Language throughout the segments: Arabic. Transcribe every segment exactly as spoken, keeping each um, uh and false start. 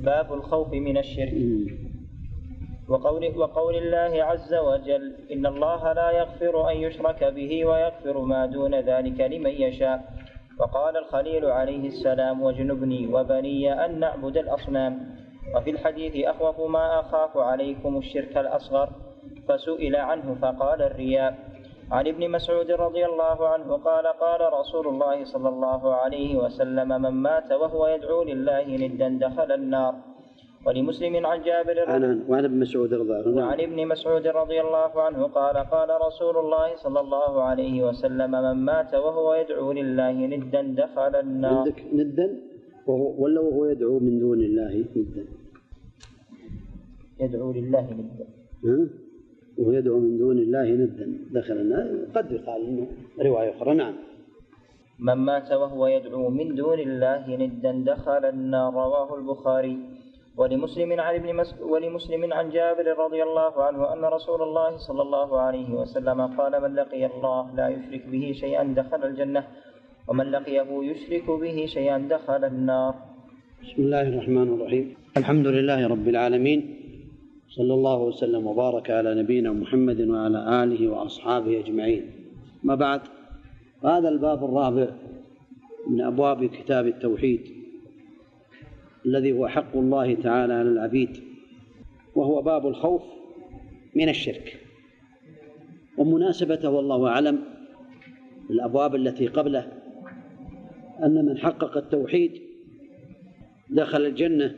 باب الخوف من الشرك. وقول, وقول الله عز وجل إن الله لا يغفر أن يشرك به ويغفر ما دون ذلك لمن يشاء. وقال الخليل عليه السلام وجنبني وبني أن نعبد الأصنام. وفي الحديث أخوف ما أخاف عليكم الشرك الأصغر، فسئل عنه فقال الرياء. عن ابن مسعود رضي الله عنه قال قال رسول الله صلى الله عليه وسلم من مات وهو يدعو لله ندا دخل النار. ولمسلم عن جابر وعن ابن مسعود رضي الله عنه وعن ابن مسعود رضي الله عنه قال قال رسول الله صلى الله عليه وسلم من مات وهو يدعو لله ندا دخل النار. ندا وهو ولا وهو يدعو من دون الله ندا يدعو لله ندا وهو يدعو من دون الله ندا دخل النار. قد يقال انه روايه اخرى. نعم. من مات وهو يدعو من دون الله ندا دخل النار، رواه البخاري. ولمسلم عن ابن مس... ولمسلم عن جابر رضي الله عنه أن رسول الله صلى الله عليه وسلم قال من لقي الله لا يشرك به شيئا دخل الجنة، ومن لقيه يشرك به شيئا دخل النار. بسم الله الرحمن الرحيم. الحمد لله رب العالمين، صلى الله وسلم وبارك على نبينا محمد وعلى آله وأصحابه أجمعين. ما بعد، هذا الباب الرابع من أبواب كتاب التوحيد الذي هو حق الله تعالى على العبيد، وهو باب الخوف من الشرك. ومناسبته والله أعلم الأبواب التي قبله، أن من حقق التوحيد دخل الجنة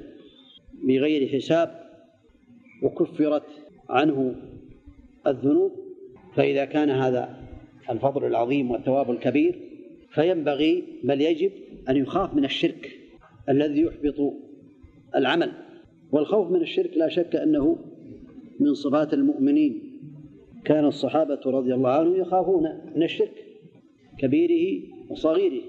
بغير حساب، وكفرت عنه الذنوب. فإذا كان هذا الفضل العظيم والثواب الكبير، فينبغي بل يجب أن يخاف من الشرك الذي يحبط العمل. والخوف من الشرك لا شك أنه من صفات المؤمنين. كان الصحابة رضي الله عنهم يخافون من الشرك كبيره وصغيره،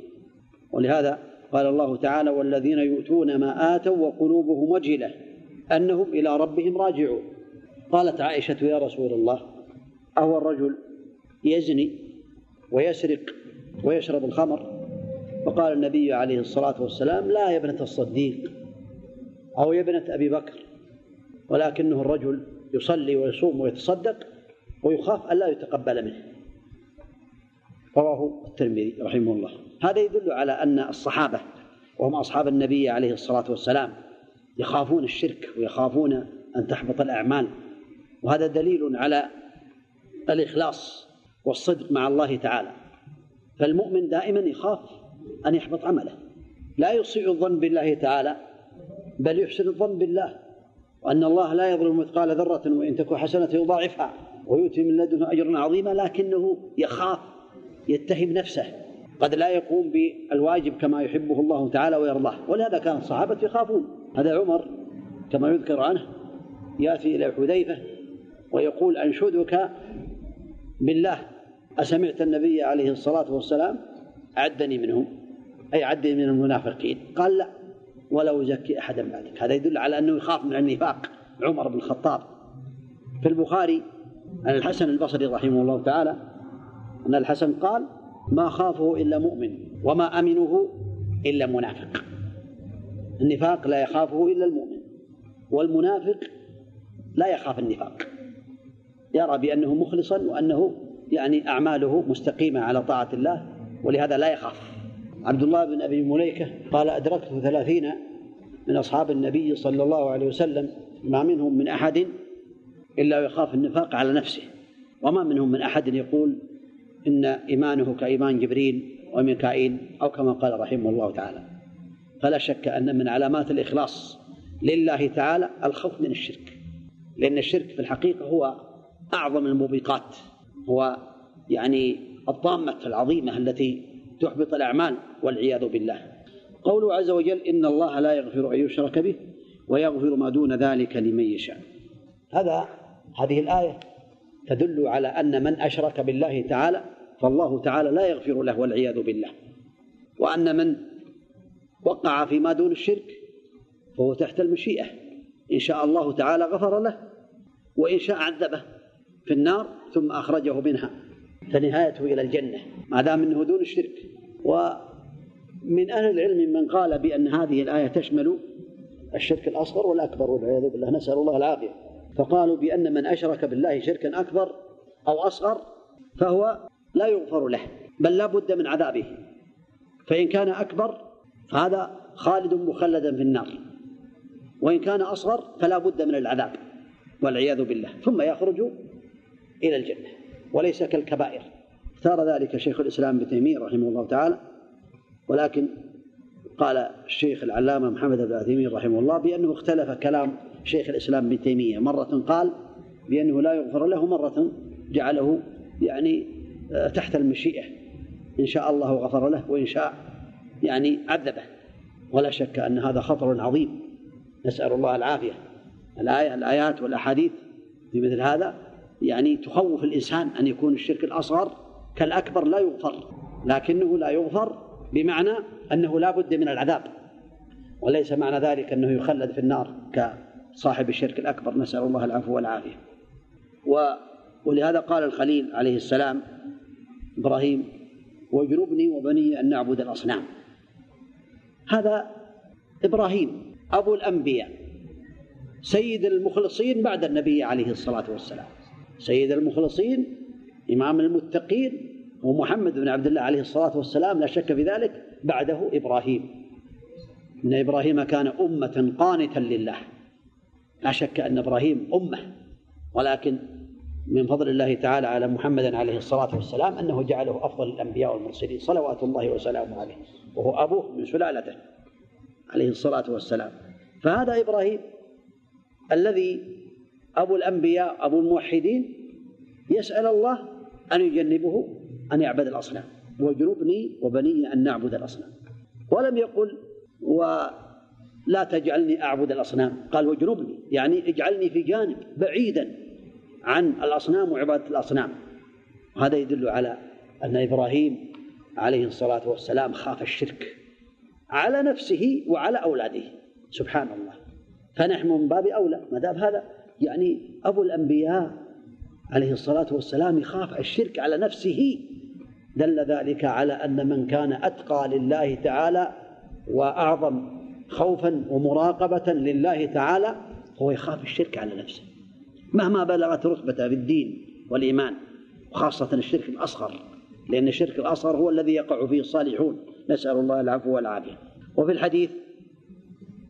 ولهذا قال الله تعالى والذين يؤتون ما آتوا وقلوبهم وجلة أنهم إلى ربهم راجعون. قالت عائشة يا رسول الله أهو الرجل يزني ويسرق ويشرب الخمر؟ فقال النبي عليه الصلاة والسلام لا يا ابنة الصديق أو يا ابنة أبي بكر، ولكنه الرجل يصلي ويصوم ويتصدق ويخاف ألا يتقبل منه. رواه الترمذي رحمه الله. هذا يدل على أن الصحابة وهم أصحاب النبي عليه الصلاة والسلام يخافون الشرك ويخافون أن تحبط الأعمال، وهذا دليل على الإخلاص والصدق مع الله تعالى. فالمؤمن دائما يخاف أن يحبط عمله، لا يسيء الظن بالله تعالى بل يحسن الظن بالله، وأن الله لا يظلم مثقال ذرة وإن تك حسنة يضاعفها ويؤتي من لدنه أجرا عظيما. لكنه يخاف، يتهم نفسه، قد لا يقوم بالواجب كما يحبه الله تعالى ويرضاه. ولهذا كان الصحابة يخافون. هذا عمر كما يذكر عنه يأتي إلى حذيفة ويقول أنشدك بالله أسمعت النبي عليه الصلاة والسلام أعدني منهم، أي عدني من المنافقين؟ قال لا ولا أزكي أحدا بعدك. هذا يدل على أنه يخاف من النفاق عمر بن الخطاب. في البخاري عن الحسن البصري رحمه الله تعالى أن الحسن قال ما خافه إلا مؤمن وما أمنه إلا منافق. النفاق لا يخافه إلا المؤمن، والمنافق لا يخاف النفاق، يرى بأنه مخلصا وأنه يعني أعماله مستقيمة على طاعة الله، ولهذا لا يخاف. عبد الله بن أبي مليكة قال أدركت ثلاثين من أصحاب النبي صلى الله عليه وسلم ما منهم من أحد إلا يخاف النفاق على نفسه، وما منهم من أحد يقول إن إيمانه كإيمان جبريل وميكائيل، أو كما قال رحمه الله تعالى. فلا شك أن من علامات الإخلاص لله تعالى الخوف من الشرك، لأن الشرك في الحقيقة هو أعظم الموبقات، هو يعني الطامة العظيمة التي تحبط الأعمال والعياذ بالله. قوله عز وجل إن الله لا يغفر أن يشرك به ويغفر ما دون ذلك لمن يشاء. هذا هذه الآية تدل على أن من أشرك بالله تعالى فالله تعالى لا يغفر له والعياذ بالله، وأن من وقع فيما دون الشرك فهو تحت المشيئة، إن شاء الله تعالى غفر له وإن شاء عذبه في النار ثم أخرجه منها، فنهايته إلى الجنة ما دام أنه دون الشرك. ومن أهل العلم من قال بأن هذه الآية تشمل الشرك الأصغر والأكبر والعياذ بالله، نسأل الله العافية. فقالوا بأن من أشرك بالله شركا أكبر أو أصغر فهو لا يغفر له، بل لا بد من عذابه، فإن كان أكبر فهذا خالد مخلدا في النار، وإن كان أصغر فلا بد من العذاب والعياذ بالله، ثم يخرج إلى الجنة، وليس كالكبائر. اختار ذلك شيخ الإسلام ابن تيمية رحمه الله تعالى، ولكن قال الشيخ العلامة محمد بن عثيمين رحمه الله بأنه اختلف كلام شيخ الإسلام ابن تيمية، مرة قال بأنه لا يغفر له، مرة جعله يعني تحت المشيئة، إن شاء الله غفر له وإن شاء يعني عذبه. ولا شك أن هذا خطر عظيم، نسأل الله العافية. الآية الآيات والأحاديث في مثل هذا يعني تخوف الإنسان أن يكون الشرك الأصغر كالأكبر لا يغفر، لكنه لا يغفر بمعنى أنه لا بد من العذاب، وليس معنى ذلك أنه يخلد في النار كصاحب الشرك الأكبر، نسأل الله العفو والعافية. ولهذا قال الخليل عليه السلام إبراهيم: واجنبني وبني أن نعبد الأصنام. هذا إبراهيم أبو الأنبياء سيد المخلصين بعد النبي عليه الصلاة والسلام، سيد المخلصين إمام المتقين، ومحمد بن عبد الله عليه الصلاة والسلام لا شك في ذلك بعده إبراهيم. إن إبراهيم كان أمة قانتا لله، لا شك أن إبراهيم أمة، ولكن من فضل الله تعالى على محمد عليه الصلاة والسلام أنه جعله أفضل الأنبياء والمرسلين صلوات الله وسلامه عليه، وهو أبوه من سلالته عليه الصلاة والسلام. فهذا إبراهيم الذي أبو الأنبياء أبو الموحدين يسأل الله أن يجنبه أن يعبد الأصنام، واجنبني وبني أن نعبد الأصنام. ولم يقل ولا تجعلني أعبد الأصنام، قال واجنبني، يعني اجعلني في جانب بعيدا عن الأصنام وعبادة الأصنام. هذا يدل على أن إبراهيم عليه الصلاة والسلام خاف الشرك على نفسه وعلى أولاده، سبحان الله. فنحن من باب أولى ما دام هذا يعني أبو الأنبياء عليه الصلاة والسلام يخاف الشرك على نفسه، دل ذلك على أن من كان أتقى لله تعالى وأعظم خوفا ومراقبة لله تعالى هو يخاف الشرك على نفسه مهما بلغت رتبته في الدين والإيمان، وخاصة الشرك الأصغر، لأن الشرك الأصغر هو الذي يقع فيه الصالحون، نسأل الله العفو والعافية. وفي الحديث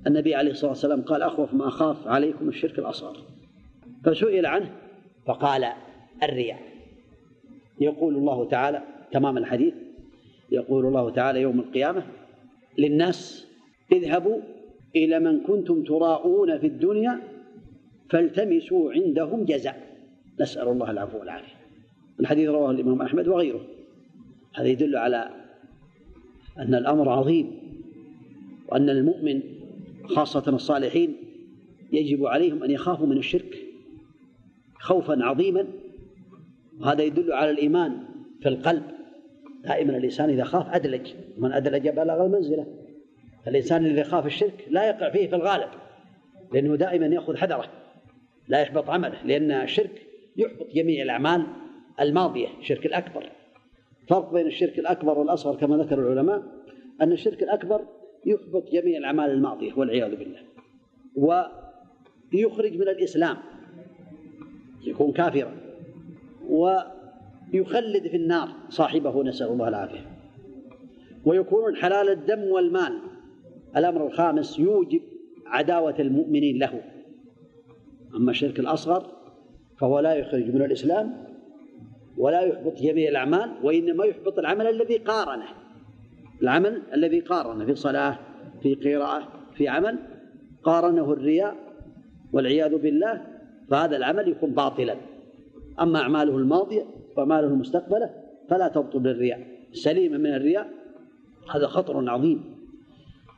النبي عليه الصلاة والسلام قال: أخوف ما أخاف عليكم الشرك الأصغر. فسئل عنه فقال: الرياء. يقول الله تعالى، تمام الحديث، يقول الله تعالى يوم القيامة للناس: اذهبوا إلى من كنتم تراءون في الدنيا فالتمسوا عندهم جزاء، نسأل الله العفو والعافية. الحديث رواه الإمام أحمد وغيره. هذا يدل على أن الأمر عظيم، وأن المؤمن خاصة الصالحين يجب عليهم أن يخافوا من الشرك خوفا عظيما، وهذا يدل على الإيمان في القلب. دائما الإنسان إذا خاف أدلج، من أدلج بلغ المنزلة. الإنسان الذي خاف الشرك لا يقع فيه في الغالب، لأنه دائما يأخذ حذره، لا يحبط عمله، لأن الشرك يحبط جميع الأعمال الماضية، الشرك الأكبر. فرق بين الشرك الأكبر والأصغر كما ذكر العلماء أن الشرك الأكبر يحبط جميع الأعمال الماضية والعياذ بالله، ويخرج من الإسلام، يكون كافرا، ويخلد في النار صاحبه، نسأل الله العافية. ويكون حلال الدم والمال. الأمر الخامس يوجب عداوة المؤمنين له. أما الشرك الأصغر فهو لا يخرج من الإسلام ولا يحبط جميع الأعمال، وإنما يحبط العمل الذي قارنه، العمل الذي قارنه في صلاة، في قراءة، في عمل قارنه الرياء والعياذ بالله، فهذا العمل يكون باطلا. أما أعماله الماضية وأعماله المستقبلة فلا تبطل الرياء، سليمة من الرياء. هذا خطر عظيم،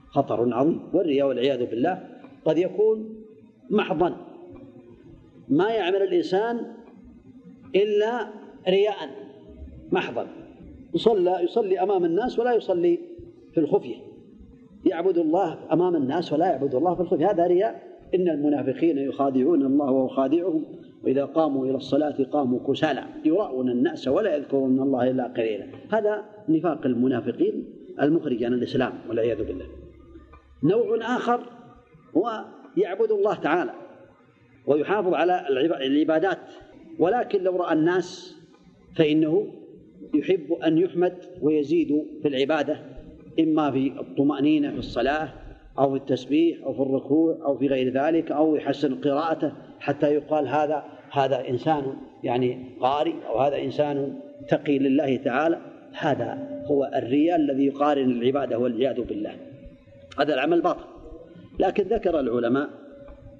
خطر عظيم. والرياء والعياذ بالله قد يكون محضا، ما يعمل الإنسان إلا رياء محضا، يصلي, يصلي أمام الناس ولا يصلي في الخفية، يعبد الله أمام الناس ولا يعبد الله في الخفية، هذا رياء. إن المنافقين يخادعون الله وهو خادعهم وإذا قاموا إلى الصلاة قاموا كسالى يراؤون الناس ولا يذكرون الله إلا قليلا. هذا نفاق المنافقين المخرج عن الإسلام والعياذ بالله. نوع آخر ويعبد الله تعالى ويحافظ على العبادات. ولكن لو رأى الناس فإنه يحب أن يحمد ويزيد في العبادة، إما في الطمأنينة في الصلاة أو في التسبيح أو في الركوع أو في غير ذلك، أو يحسن قراءته حتى يقال هذا هذا إنسان يعني قارئ أو هذا إنسان تقي لله تعالى. هذا هو الرياء الذي يقارن العبادة والعياذ بالله، هذا العمل باطل. لكن ذكر العلماء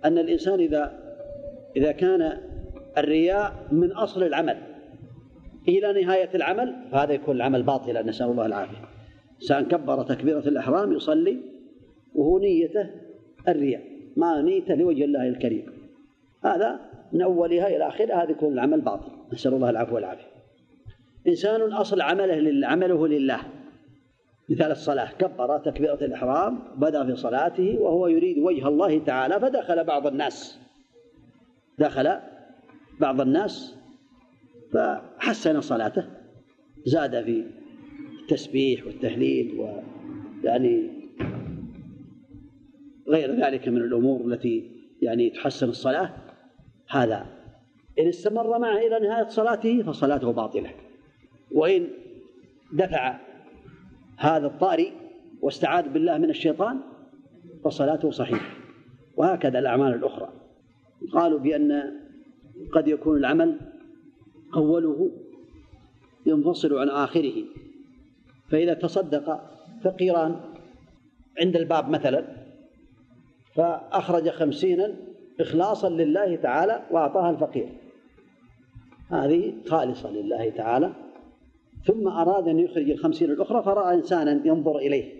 أن الإنسان إذا إذا كان الرياء من أصل العمل إلى نهاية العمل فهذا يكون العمل باطلا، نسأل الله العافية. إنسان كبر تكبيرة الإحرام يصلي وهو نيته الرياء، ما نيته لوجه الله الكريم، هذا من أولها إلى آخرها، هذا يكون العمل باطل، نسأل الله العفو والعافية. إنسان أصل عمله عمله لله، مثال الصلاة، كبر تكبيرة الإحرام بدأ في صلاته وهو يريد وجه الله تعالى، فدخل بعض الناس دخل بعض الناس فحسن صلاته، زاد في التسبيح والتهليل ويعني غير ذلك من الأمور التي يعني تحسن الصلاة. هذا إن استمر معه إلى نهاية صلاته فصلاته باطلة، وإن دفع هذا الطارئ واستعاذ بالله من الشيطان فصلاته صحيحة. وهكذا الأعمال الأخرى. قالوا بأن قد يكون العمل أوله ينفصل عن آخره، فإذا تصدق فقيران عند الباب مثلا فأخرج خمسينا إخلاصا لله تعالى وأعطاها الفقير، هذه خالصة لله تعالى، ثم أراد أن يخرج الخمسين الأخرى فرأى إنسانا ينظر إليه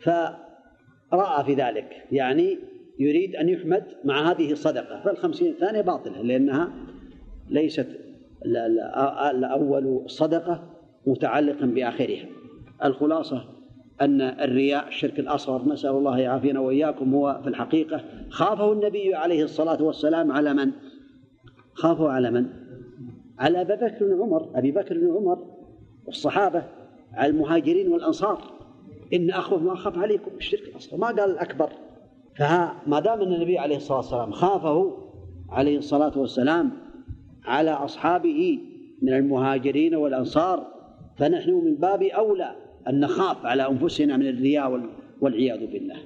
فرأى في ذلك يعني يريد أن يحمد مع هذه الصدقة، فالخمسين الثانية باطلة لأنها ليست الأول صدقة متعلقا بآخرها. الخلاصة أن الرياء الشرك الأصغر، نسأل الله يعافينا وإياكم، هو في الحقيقة خافه النبي عليه الصلاة والسلام على من؟ خافه على من؟ على أبي بكر بن عمر أبي بكر بن عمر والصحابة، على المهاجرين والأنصار، إن أخوف ما أخاف عليكم الشرك الأصغر، ما قال الأكبر. فما دام أن النبي عليه الصلاة والسلام خافه عليه الصلاة والسلام على أصحابه من المهاجرين والأنصار، فنحن من باب أولى أن نخاف على أنفسنا من الرياء والعياذ بالله.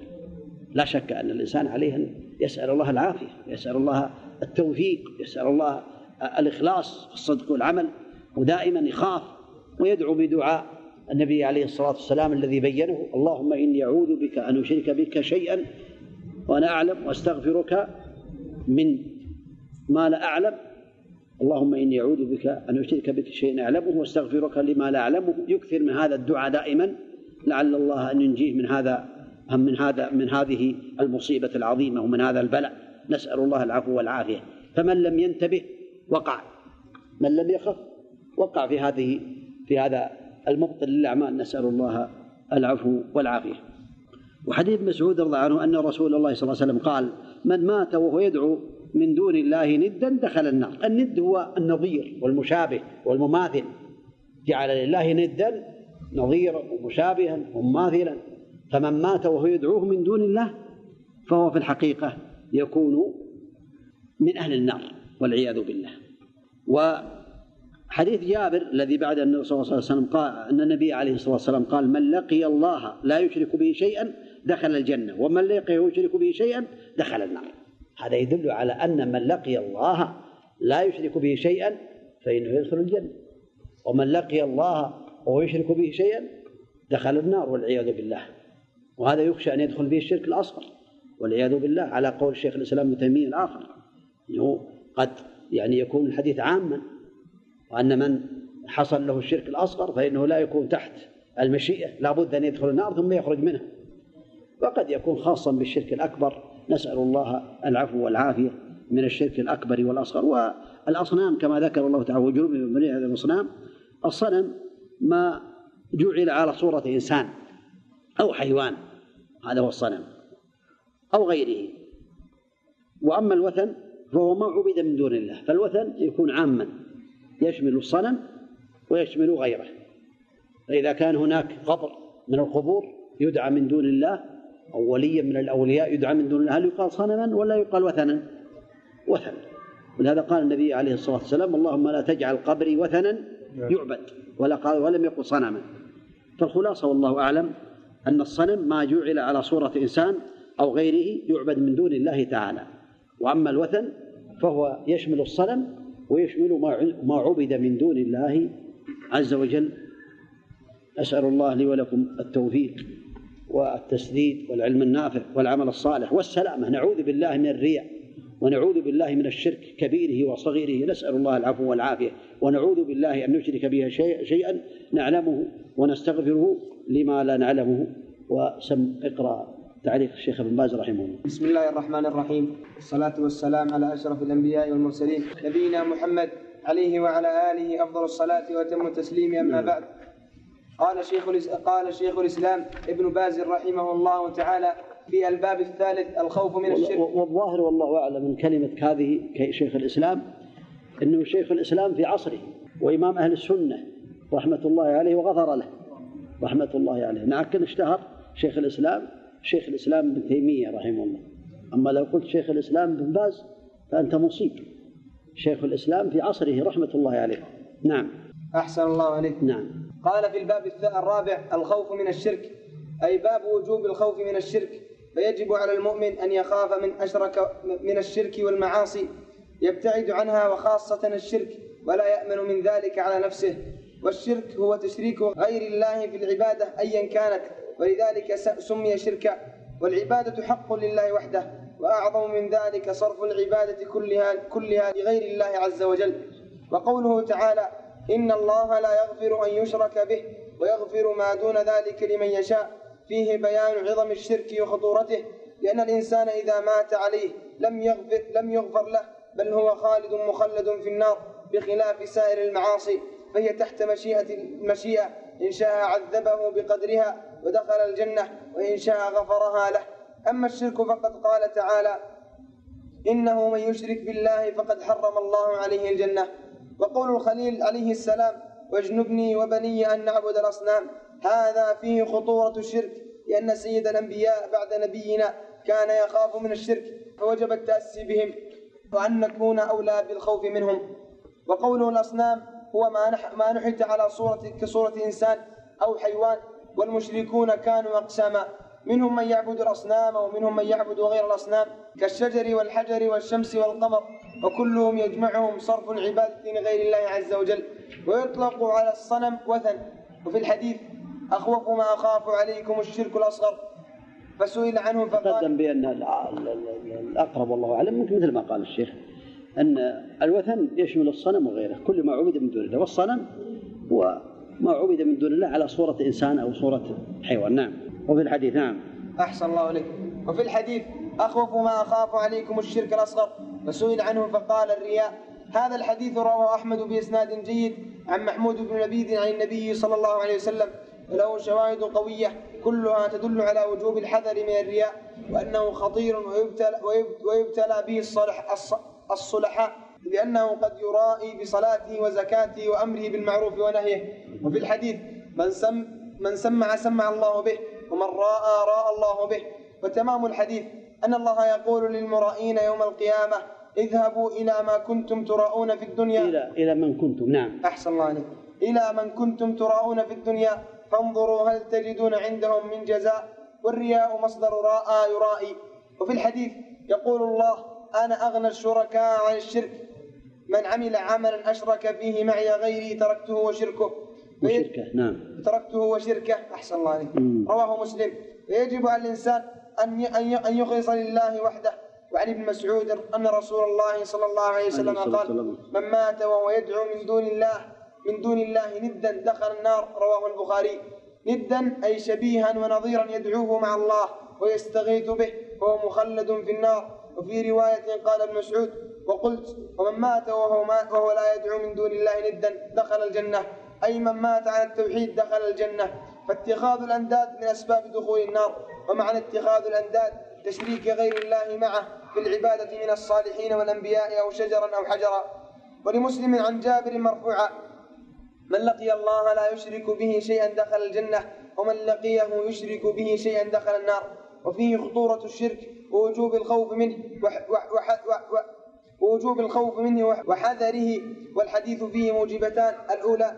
لا شك أن الإنسان عليه أن يسأل الله العافية، يسأل الله التوفيق، يسأل الله الإخلاص والصدق والعمل، ودائما يخاف ويدعو بدعاء النبي عليه الصلاة والسلام الذي بينه: اللهم إني أعوذ بك أن أشرك بك شيئا وأنا أعلم، وأستغفرك من ما لا أعلم، اللهم إني أعوذ بك أن أشرك بك شيئا أعلمه واستغفرك لما لا أعلمه. يكثر من هذا الدعاء دائما لعل الله أن ينجيه من هذا من هذا من هذه المصيبة العظيمة ومن هذا البلاء، نسأل الله العفو والعافية. فمن لم ينتبه وقع، من لم يخف وقع في هذه في هذا المبطل للأعمال، نسأل الله العفو والعافية. وحديث مسعود رضي الله عنه أن رسول الله صلى الله عليه وسلم قال: من مات وهو يدعو من دون الله ندا دخل النار. الند هو النظير والمشابه والمماثل، جعل لله ندا نظيرا ومشابها ومماثلا، فمن مات وهو يدعوه من دون الله فهو في الحقيقة يكون من أهل النار والعياذ بالله. وحديث جابر الذي بعد أن النبي صلى الله عليه وسلم قال أن النبي عليه الصلاة والسلام قال: من لقي الله لا يشرك به شيئا دخل الجنة، ومن لقيه يشرك به شيئا دخل النار. هذا يدل على أن من لقي الله لا يشرك به شيئا فإنه يدخل الجنة، ومن لقي الله وهو يشرك به شيئا دخل النار والعياذ بالله. وهذا يخشى أن يدخل به الشرك الأصغر والعياذ بالله، على قول شيخ الإسلام ابن تيمية الآخر، أنه قد يعني يكون الحديث عاما، وأن من حصل له الشرك الأصغر فإنه لا يكون تحت المشيئة، لا بد أن يدخل النار ثم يخرج منها، وقد يكون خاصا بالشرك الأكبر، نسأل الله العفو والعافية من الشرك الأكبر والأصغر. والأصنام كما ذكر الله تعالى: وجنوب من هذا الأصنام. الصنم ما جعل على صورة إنسان أو حيوان، هذا هو الصنم أو غيره. وأما الوثن فهو ما عبد من دون الله، فالوثن يكون عاما يشمل الصنم ويشمل غيره، فإذا كان هناك قبر من القبور يدعى من دون الله أو وليا من الأولياء يدعى من دون الله، هل يقال صنما ولا يقال وثنا؟ وثن. ولهذا قال النبي عليه الصلاة والسلام: اللهم لا تجعل قبري وثنا يعبد، ولا قال ولم يقل صنما. فالخلاصة والله أعلم أن الصنم ما جعل على صورة إنسان أو غيره يعبد من دون الله تعالى، وأما الوثن فهو يشمل الصنم ويشمل ما عبد من دون الله عز وجل. أسأل الله لي ولكم التوفيق والتسديد والعلم النافع والعمل الصالح والسلامة، نعوذ بالله من الرياء ونعوذ بالله من الشرك كبيره وصغيره، نسأل الله العفو والعافية، ونعوذ بالله أن نشرك بها شيئا نعلمه ونستغفره لما لا نعلمه. وسم اقرأ تعليق الشيخ ابن باز رحمه الله. بسم الله الرحمن الرحيم، والصلاة والسلام على أشرف الأنبياء والمرسلين نبينا محمد عليه وعلى آله أفضل الصلاة وتم التسليم. أما بعد، قال شيخ قال شيخ الإسلام ابن باز رحمه الله تعالى في الباب الثالث: الخوف من الشرك. والظاهر والله أعلم من كلمة هذه شيخ الإسلام أنه شيخ الإسلام في عصره وإمام أهل السنة رحمة الله عليه وغفر له رحمة الله عليه، لكن اشتهر شيخ الإسلام شيخ الإسلام ابن تيمية رحمه الله. أما لو قلت شيخ الإسلام ابن باز فأنت مصيب، شيخ الإسلام في عصره رحمة الله عليه. نعم، أحسن الله عليك. نعم. قال في الباب الرابع: الخوف من الشرك، أي باب وجوب الخوف من الشرك، فيجب على المؤمن أن يخاف من أشرك من الشرك والمعاصي، يبتعد عنها وخاصة الشرك، ولا يأمن من ذلك على نفسه. والشرك هو تشريك غير الله في العبادة أيا كانت، ولذلك سمي شركا. والعبادة حق لله وحده، وأعظم من ذلك صرف العبادة كلها كلها لغير الله عز وجل. وقوله تعالى: إن الله لا يغفر أن يشرك به ويغفر ما دون ذلك لمن يشاء، فيه بيان عظم الشرك وخطورته، لأن الإنسان إذا مات عليه لم يغفر, لم يغفر له، بل هو خالد مخلد في النار، بخلاف سائر المعاصي فهي تحت مشيئة المشيئة، إن شاء عذبه بقدرها ودخل الجنة، وإن شاء غفرها له. أما الشرك فقد قال تعالى: إنه من يشرك بالله فقد حرم الله عليه الجنة. وقول الخليل عليه السلام: واجنبني وبني أن نعبد الأصنام، هذا فيه خطورة الشرك، لأن سيد الأنبياء بعد نبينا كان يخاف من الشرك، فوجب التأسي بهم وأن نكون أولى بالخوف منهم. وقوله: الأصنام، هو ما نحت على صورة كصورة إنسان أو حيوان. والمشركون كانوا أقساما: منهم من يعبد الأصنام، ومنهم من يعبد غير الأصنام كالشجر والحجر والشمس والقمر، وكلهم يجمعهم صرف العبادة لغير الله عز وجل. ويطلق على الصنم وثن. وفي الحديث: أخوف ما أخاف عليكم الشرك الأصغر، فسئل عنه فقال. تقدم بأن الأقرب والله أعلم مثل ما قال الشيخ، أن الوثن يشمل الصنم وغيره، كل ما عبد من دون الله، والصنم هو ما عبد من دون الله على صورة إنسان أو صورة حيوان. نعم. وفي الحديث. نعم، أحسن الله عليك. وفي الحديث: أخوف ما أخاف عليكم الشرك الأصغر، فسئل عنه فقال: الرياء. هذا الحديث رواه أحمد بإسناد جيد عن محمود بن نبيد عن النبي صلى الله عليه وسلم، وله شواهد قوية كلها تدل على وجوب الحذر من الرياء، وأنه خطير ويبتلى, ويبتلى به الصالح الصالح الصلحاء، لأنه قد يرائي بصلاته وزكاته وأمره بالمعروف ونهيه. وفي الحديث: من, سم من سمع سمع الله به، ومن رأى رأى الله به. وتمام الحديث أن الله يقول للمرائين يوم القيامة: اذهبوا إلى ما كنتم تراؤون في الدنيا، إلى, إلى من كنتم. نعم، أحسن الله عليك. إلى من كنتم تراؤون في الدنيا، فانظروا هل تجدون عندهم من جزاء. والرياء مصدر راء، يرائي. وفي الحديث يقول الله: أنا أغنى الشركاء عن الشرك، من عمل عملا أشرك فيه معي غيري تركته وشركه. وشركه نعم، تركته وشركه. أحسن الله عليك. رواه مسلم. ويجب على الإنسان أن يخلص لله وحده. وعن ابن مسعود أن رسول الله صلى الله عليه وسلم قال: من مات وهو يدعو من دون الله من دون الله ندا دخل النار. رواه البخاري. ندا أي شبيها ونظيرا يدعوه مع الله ويستغيث به، وهو مخلد في النار. وفي رواية قال ابن مسعود: وقلت: ومن مات وهو, مات وهو لا يدعو من دون الله ندا دخل الجنة، أي من مات على التوحيد دخل الجنة. فاتخاذ الأنداد من أسباب دخول النار. ومعنى اتخاذ الأنداد تشريك غير الله معه في العبادة من الصالحين والأنبياء أو شجرا أو حجرا. ولمسلم عن جابر مرفوعا: من لقي الله لا يشرك به شيئا دخل الجنة، ومن لقيه يشرك به شيئا دخل النار. وفيه خطورة الشرك ووجوب الخوف منه ووجوب الخوف منه وحذره. والحديث فيه موجبتان: الأولى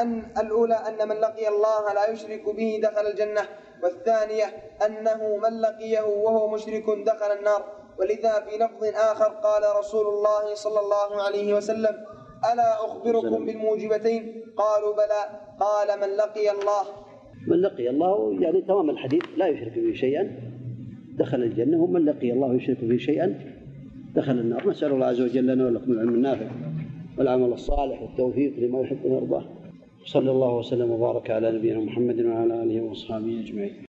أن الأولى أن من لقي الله لا يشرك به دخل الجنة، والثانية أنه من لقيه وهو مشرك دخل النار. ولذا في لفظ آخر قال رسول الله صلى الله عليه وسلم: ألا أخبركم بالموجبتين؟ قالوا بلى. قال: من لقي الله من لقي الله يعني تمام الحديث، لا يشرك به شيئا دخل الجنة، ومن لقي الله يشرك به شيئا دخل النار. نسأل الله عز وجل لنا ولكم العلم النافع والعمل الصالح والتوفيق لما يحب ويرضاه. صلى الله وسلم وبارك على نبينا محمد وعلى آله وأصحابه أجمعين.